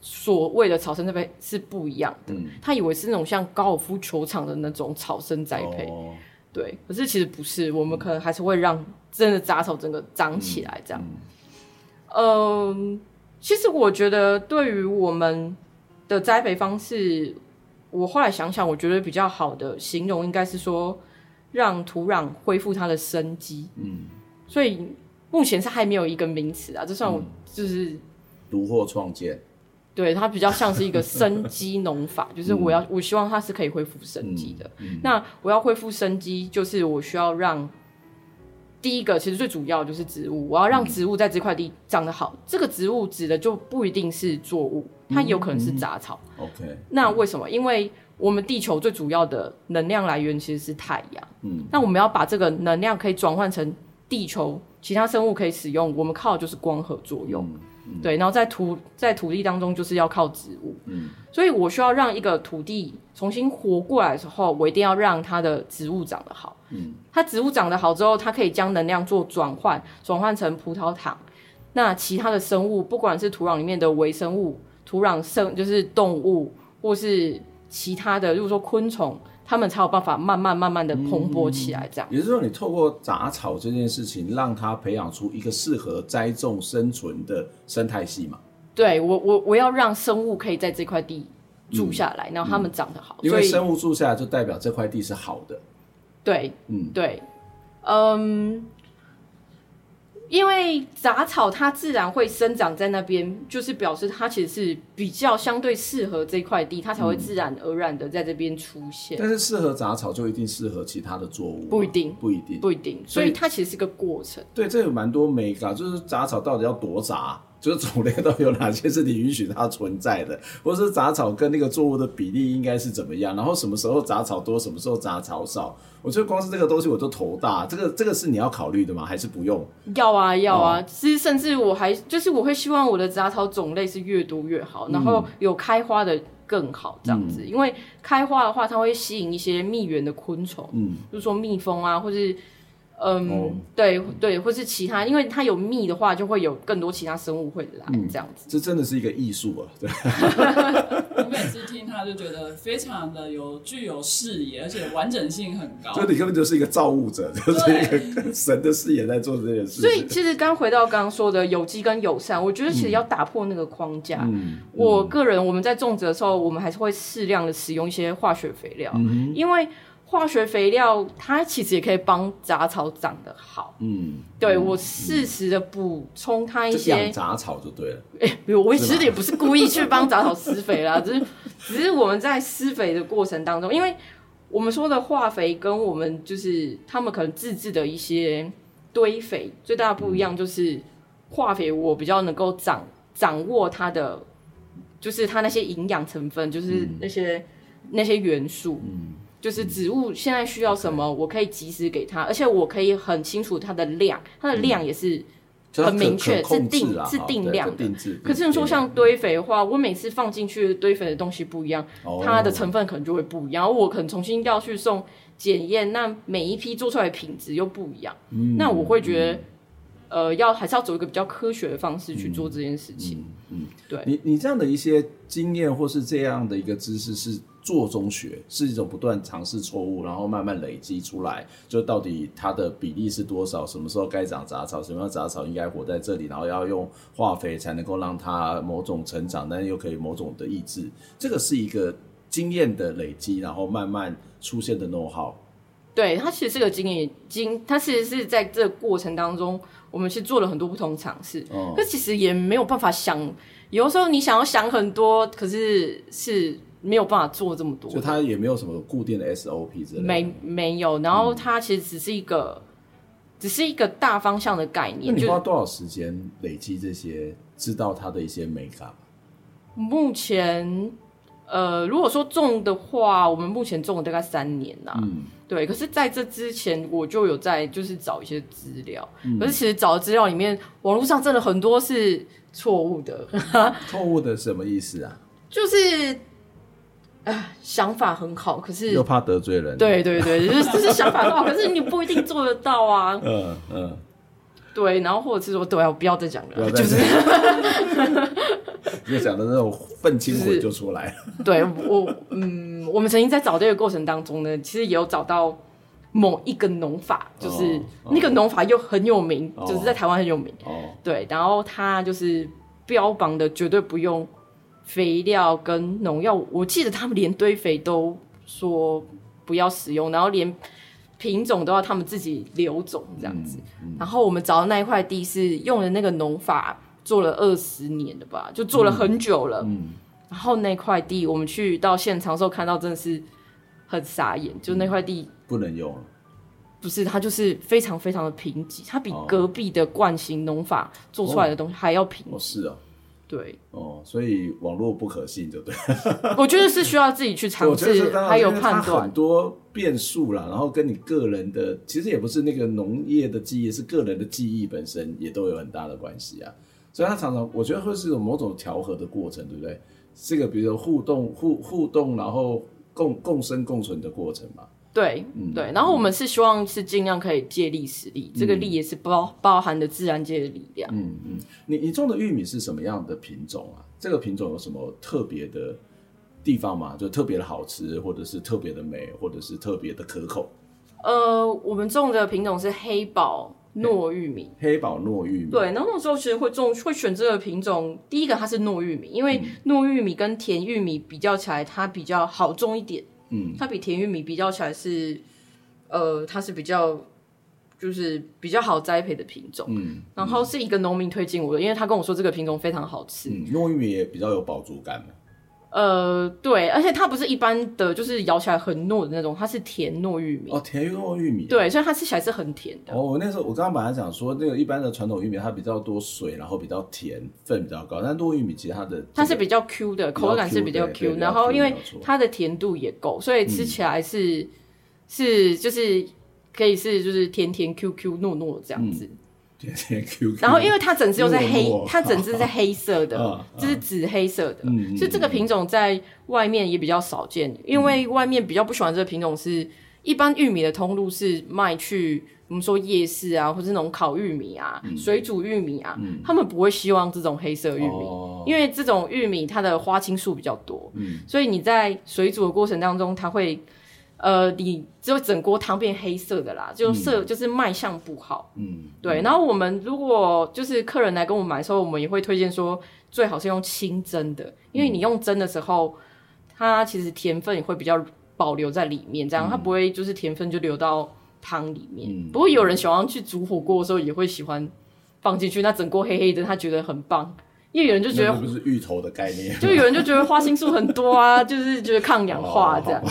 所谓的草生栽培是不一样的，他以为是那种像高尔夫球场的那种草生栽培，哦，对，可是其实不是，我们可能还是会让真的杂草整个长起来这样，其实我觉得对于我们的栽培方式，我后来想想我觉得比较好的形容应该是说让土壤恢复它的生机，所以目前是还没有一个名词啊，这算我就是独获创建，对，它比较像是一个生机农法，就是我希望它是可以恢复生机的，那我要恢复生机就是我需要让第一个其实最主要就是植物，我要让植物在这块地长得好，这个植物指的就不一定是作物，它有可能是杂草，OK， 那为什么？因为我们地球最主要的能量来源其实是太阳，那我们要把这个能量可以转换成地球其他生物可以使用，我们靠的就是光合作用，对，然后在土地当中就是要靠植物，所以我需要让一个土地重新活过来的时候，我一定要让它的植物长得好，它植物长得好之后，它可以将能量做转换成葡萄糖，那其他的生物不管是土壤里面的微生物，土壤就是动物或是其他的，例如说昆虫，他们才有办法慢慢的蓬勃起来这样，也就是说你透过杂草这件事情让它培养出一个适合栽种生存的生态系嘛。对，我要让生物可以在这块地住下来，然后他们长得好，因为生物住下来就代表这块地是好的。对，对，因为杂草它自然会生长在那边，就是表示它其实是比较相对适合这块地，它才会自然而然的在这边出现，但是适合杂草就一定适合其他的作物吗？不一定，所以它其实是个过程。对，这有蛮多美感，就是杂草到底要多杂，就是种类到底有哪些是你允许它存在的，或是杂草跟那个作物的比例应该是怎么样，然后什么时候杂草多什么时候杂草少，我觉得光是这个东西我都头大。这个是你要考虑的吗？还是不用？要啊，其实甚至我还就是我会希望我的杂草种类是越多越好，然后有开花的更好这样子，因为开花的话它会吸引一些蜜源的昆虫，就是说蜜蜂啊，或是对对，或是其他，因为它有蜜的话就会有更多其他生物会来，这样子。这真的是一个艺术啊，对。我每次听他就觉得非常的具有视野，而且完整性很高，就你根本就是一个造物者，就是一个神的视野在做这件事。所以其实刚回到刚刚说的有机跟友善，我觉得其实要打破那个框架，我个人我们在种植的时候我们还是会适量的使用一些化学肥料，因为化学肥料它其实也可以帮杂草长得好，对，我适时的补充它一些，就养杂草就对了。我其实也不是故意去帮杂草施肥啦，只是我们在施肥的过程当中，因为我们说的化肥跟我们就是他们可能自制的一些堆肥最大的不一样，就是化肥我比较能够掌握它的，就是它那些营养成分，就是那些元素，就是植物现在需要什么，我可以及时给它，而且我可以很清楚它的量也是很明确，是定量的。可是你说像堆肥的话，我每次放进去堆肥的东西不一样，它的成分可能就会不一样，我可能重新要去送检验，那每一批做出来的品质又不一样，那我会觉得还是要走一个比较科学的方式去做这件事情。对，你这样的一些经验或是这样的一个知识是做中学，是一种不断尝试错误，然后慢慢累积出来，就到底它的比例是多少，什么时候该长杂草，什么样杂草应该活在这里，然后要用化肥才能够让它某种成长，但又可以某种的抑制，这个是一个经验的累积，然后慢慢出现的 know-how。对，它其实是个经验，它其实是在这个过程当中，我们是做了很多不同尝试，可其实也没有办法想，有时候你想要想很多，可是是没有办法做这么多，所以它也没有什么固定的 SOP 之类的，没有。然后它其实只是一个大方向的概念。那你花多少时间累积这些，知道它的一些美感？目前。如果说种的话，我们目前种了大概3年啦。对。可是在这之前，我就有在就是找一些资料，可是其实找的资料里面，网络上真的很多是错误的。错误的什么意思啊？就是，想法很好，可是又怕得罪人。对对对，就是想法很好，可是你不一定做得到啊。嗯。对，然后或者是说，对啊，我不要再讲了，就是。就讲的那种愤青魂就出来了，就是。对，我们曾经在找这个过程当中呢，其实也有找到某一个农法，就是那个农法又很有名，就是在台湾很有名。对，然后他就是标榜的绝对不用肥料跟农药，我记得他们连堆肥都说不要使用，然后连品种都要他们自己留种这样子。然后我们找到那一块地是用了那个农法。做了20年了吧，就做了很久了。然后那块地我们去到现场的时候看到真的是很傻眼，就那块地不能用了。不是，它就是非常非常的贫瘠，它比隔壁的惯行农法做出来的东西还要贫瘠。是啊。对。所以网络不可信就对了。我觉得是需要自己去尝试还有判断。它很多变数啦，然后跟你个人的，其实也不是那个农业的记忆，是个人的记忆本身也都有很大的关系啊。所以它常常我觉得会是某种调和的过程，对不对？是一个比如说互动，然后共生共存的过程嘛。对，对。然后我们是希望是尽量可以借力使力，这个力也是包含的自然界的力量。你种的玉米是什么样的品种啊？这个品种有什么特别的地方吗？就特别的好吃，或者是特别的美，或者是特别的可口？我们种的品种是黑宝。糯玉米，黑宝糯玉米。对，然后那时候其实会选这个品种。第一个它是糯玉米，因为糯玉米跟甜玉米比较起来，它比较好种一点。它比甜玉米比较起来是，它是比较就是比较好栽培的品种。然后是一个农民推荐我的，因为他跟我说这个品种非常好吃。糯玉米也比较有饱足感嘛。对，而且它不是一般的就是咬起来很糯的那种，它是甜糯玉米。甜糯玉米。对，所以它吃起来是很甜的。那时候我刚刚本来讲说那个一般的传统玉米它比较多水，然后比较甜分比较高，但糯玉米其实它的、它是比较 Q 的，口感是比较 Q， 然后因为它的甜度也够，所以吃起来是、是就是可以是就是甜甜 QQ 糯糯这样子。然后因为它整只又是黑，它整只是黑色的，就是紫黑色的，所以这个品种在外面也比较少见，因为外面比较不喜欢这个品种是一般玉米的通路是卖去我们说夜市啊，或是那种烤玉米啊、水煮玉米啊，他们不会希望这种黑色玉米，因为这种玉米它的花青素比较多，所以你在水煮的过程当中，它会你就整锅汤变黑色的啦，就是卖相不好。对。然后我们如果就是客人来跟我买的时候，我们也会推荐说最好是用清蒸的，因为你用蒸的时候，它其实甜分也会比较保留在里面，这样它不会就是甜分就流到汤里面。不过有人喜欢去煮火锅的时候也会喜欢放进去，那整锅黑黑的，他觉得很棒。因为有人就觉得不是芋头的概念，就有人就觉得花青素很多啊，就是觉得抗氧化这样。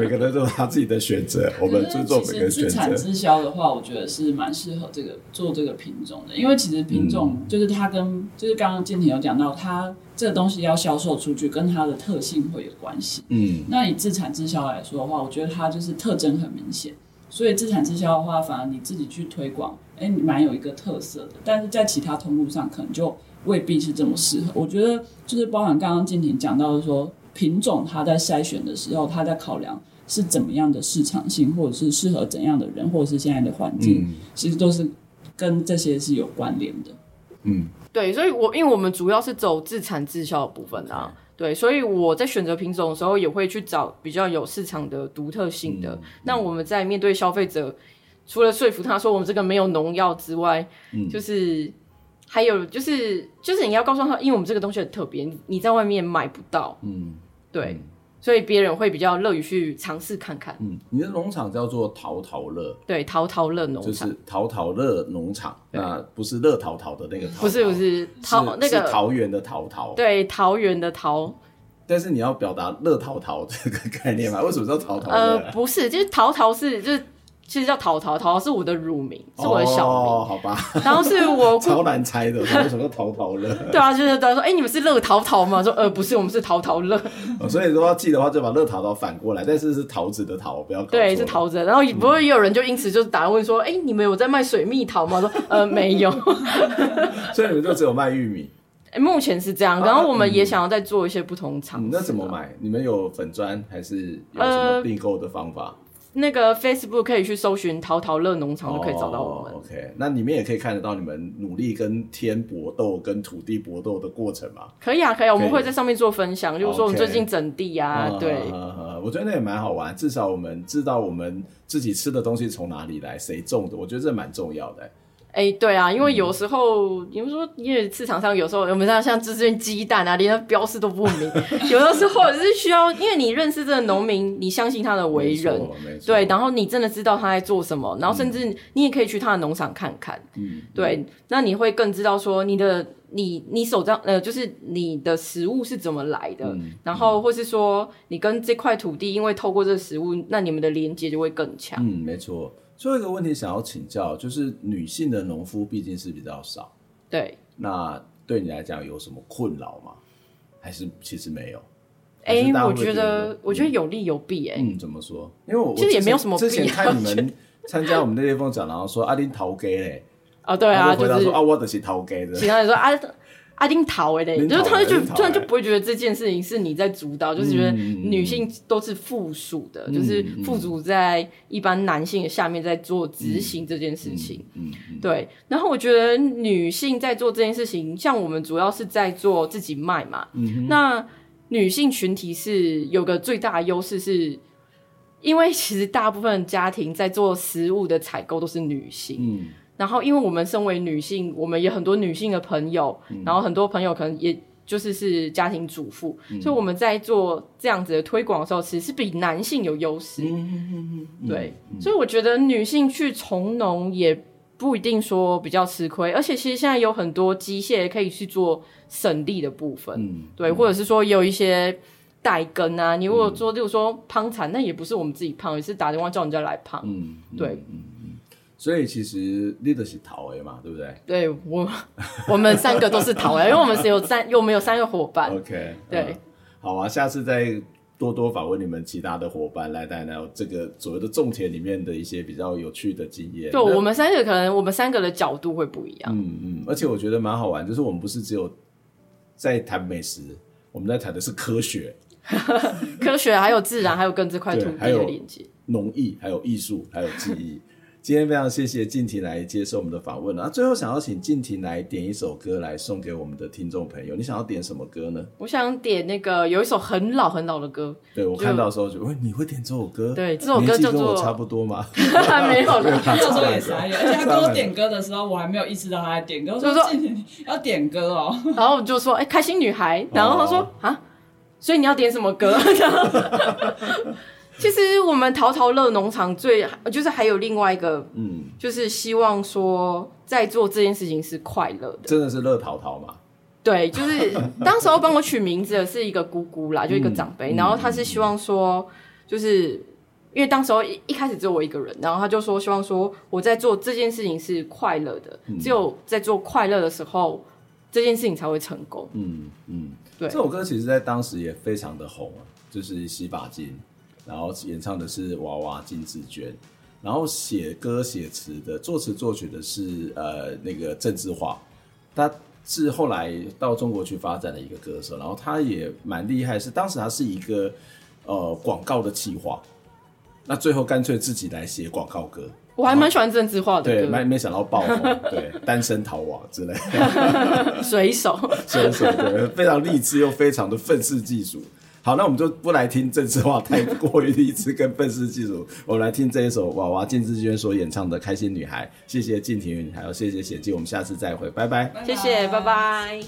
每个人都有他自己的选择，我们尊重每个人选择。自产自销的话，我觉得是蛮适合做这个品种的，因为其实品种就是它跟就是刚刚健庭有讲到，它这个东西要销售出去，跟它的特性会有关系。那以自产自销来说的话，我觉得它就是特征很明显。所以自产自销的话，反而你自己去推广，你蛮有一个特色的，但是在其他通路上可能就未必是这么适合。我觉得就是包含刚刚健庭讲到的说，品种它在筛选的时候，它在考量是怎么样的市场性，或者是适合怎样的人，或者是现在的环境，其实都是跟这些是有关联的。嗯，对，所以因为我们主要是走自产自销的部分啊，对，所以我在选择品种的时候也会去找比较有市场的独特性的。那我们在面对消费者，除了说服他说我们这个没有农药之外，就是还有就是你要告诉他，因为我们这个东西很特别，你在外面买不到。嗯，对，所以别人会比较乐于去尝试看看。嗯，你的农场叫做陶陶乐，对，陶陶乐农场，就是陶陶乐农场，那不是乐陶陶的那个陶陶，不是陶那个是桃园的陶陶，对，桃园的陶。但是你要表达乐陶陶这个概念嘛？为什么叫陶陶乐？不是，就是陶陶是就是。其实叫陶陶，陶陶是我的乳名，是我的小名，哦，好吧。然后是我超难猜的，为什么叫陶陶乐？对啊，就是大家说，你们是乐陶陶吗？说不是，我们是陶陶乐。所以说要记的话，就把乐陶陶反过来，但是是桃子的桃，不要搞错。对，是桃子的。然后不会有人就因此就是打问说，你们有在卖水蜜桃吗？说没有。所以你们就只有卖玉米。目前是这样，然后我们也想要再做一些不同尝试。那怎么买？你们有粉专还是有什么订购的方法？那个 Facebook 可以去搜寻陶陶乐农场就可以找到我们。OK， 那里面也可以看得到你们努力跟天搏斗、跟土地搏斗的过程嘛？可以啊，我们会在上面做分享，就是说我们最近整地啊， okay， 对。我觉得那也蛮好玩，至少我们知道我们自己吃的东西从哪里来，谁种的，我觉得这蛮重要的。对啊，因为有时候你们说，因为市场上有时候我们像这些鸡蛋啊，连它标示都不明。有的时候是需要，因为你认识这个农民，你相信他的为人，对，然后你真的知道他在做什么，然后甚至你也可以去他的农场看看，对，那你会更知道说你手上就是你的食物是怎么来的，然后或是说你跟这块土地，因为透过这个食物，那你们的连接就会更强。嗯，没错。最后一个问题想要请教，就是女性的农夫毕竟是比较少，对，那对你来讲有什么困扰吗？还是其实没有？我觉得有利有弊。怎么说？因为我其实也没有什么弊。之前看你们参加我们的猎风奖，然后说阿丁逃给嘞，对啊，回答说，我就是逃给的。其他人说阿丁逃的嘞，就是他就突然就不会觉得这件事情是你在主导，就是觉得女性都是附属的，就是附属在一般男性的下面在做执行这件事情。对。然后我觉得女性在做这件事情，像我们主要是在做自己卖嘛，那女性群体是有个最大的优势是。因为其实大部分家庭在做食物的采购都是女性，然后因为我们身为女性，我们也很多女性的朋友，然后很多朋友可能也就是家庭主妇，所以我们在做这样子的推广的时候，其实是比男性有优势。对，所以我觉得女性去从农也不一定说比较吃亏，而且其实现在有很多机械可以去做省力的部分，对，或者是说有一些。代耕啊，你如果说，例如说胖产，那也不是我们自己胖，也是打电话叫人家来胖。对，所以其实你就是陶的嘛，对不对？对，我们三个都是陶的，因为我们是有三个伙伴。OK， 对，好啊，下次再多访问你们其他的伙伴来带来这个所谓的种田里面的一些比较有趣的经验。对，我们三个的角度会不一样。而且我觉得蛮好玩，就是我们不是只有在谈美食，我们在谈的是科学。科学还有自然还有跟这块土地的连接，农艺还有艺术还有技艺。今天非常谢谢靖庭来接受我们的访问，最后想要请靖庭来点一首歌来送给我们的听众朋友，你想要点什么歌呢？我想点那个有一首很老很老的歌，对，我看到的时候就你会点这首歌？对，这首歌叫做年纪跟我差不多吗？没有了，他那时候也傻眼，而且他跟我点歌的时候我还没有意识到他在点歌，我说靖庭要点歌哦，然后我就说开心女孩，然后他说啊所以你要点什么歌？其实我们陶陶乐农场就是还有另外一个，就是希望说在做这件事情是快乐的，真的是乐陶陶嘛？对，就是当时候帮我取名字的是一个姑姑啦，就一个长辈，然后他是希望说，就是因为当时候一开始只有我一个人，然后他就说希望说我在做这件事情是快乐的，只有在做快乐的时候，这件事情才会成功。对，这首歌其实在当时也非常的红，就是洗发精，然后演唱的是娃娃金志娟，然后写歌写词的作词作曲的是那个郑智化，他是后来到中国去发展的一个歌手，然后他也蛮厉害，是当时他是一个广告的企划，那最后干脆自己来写广告歌，我还蛮喜欢郑智化的歌，对，没想到爆红，对，单身逃亡之类的，水手，对，非常励志又非常的愤世嫉俗。好，那我们就不来听郑智化太过于励志跟愤世嫉俗，我们来听这一首娃娃靳志娟所演唱的《开心女孩》。谢谢敬庭云，还有谢谢写记，我们下次再会，拜拜，谢谢，拜拜。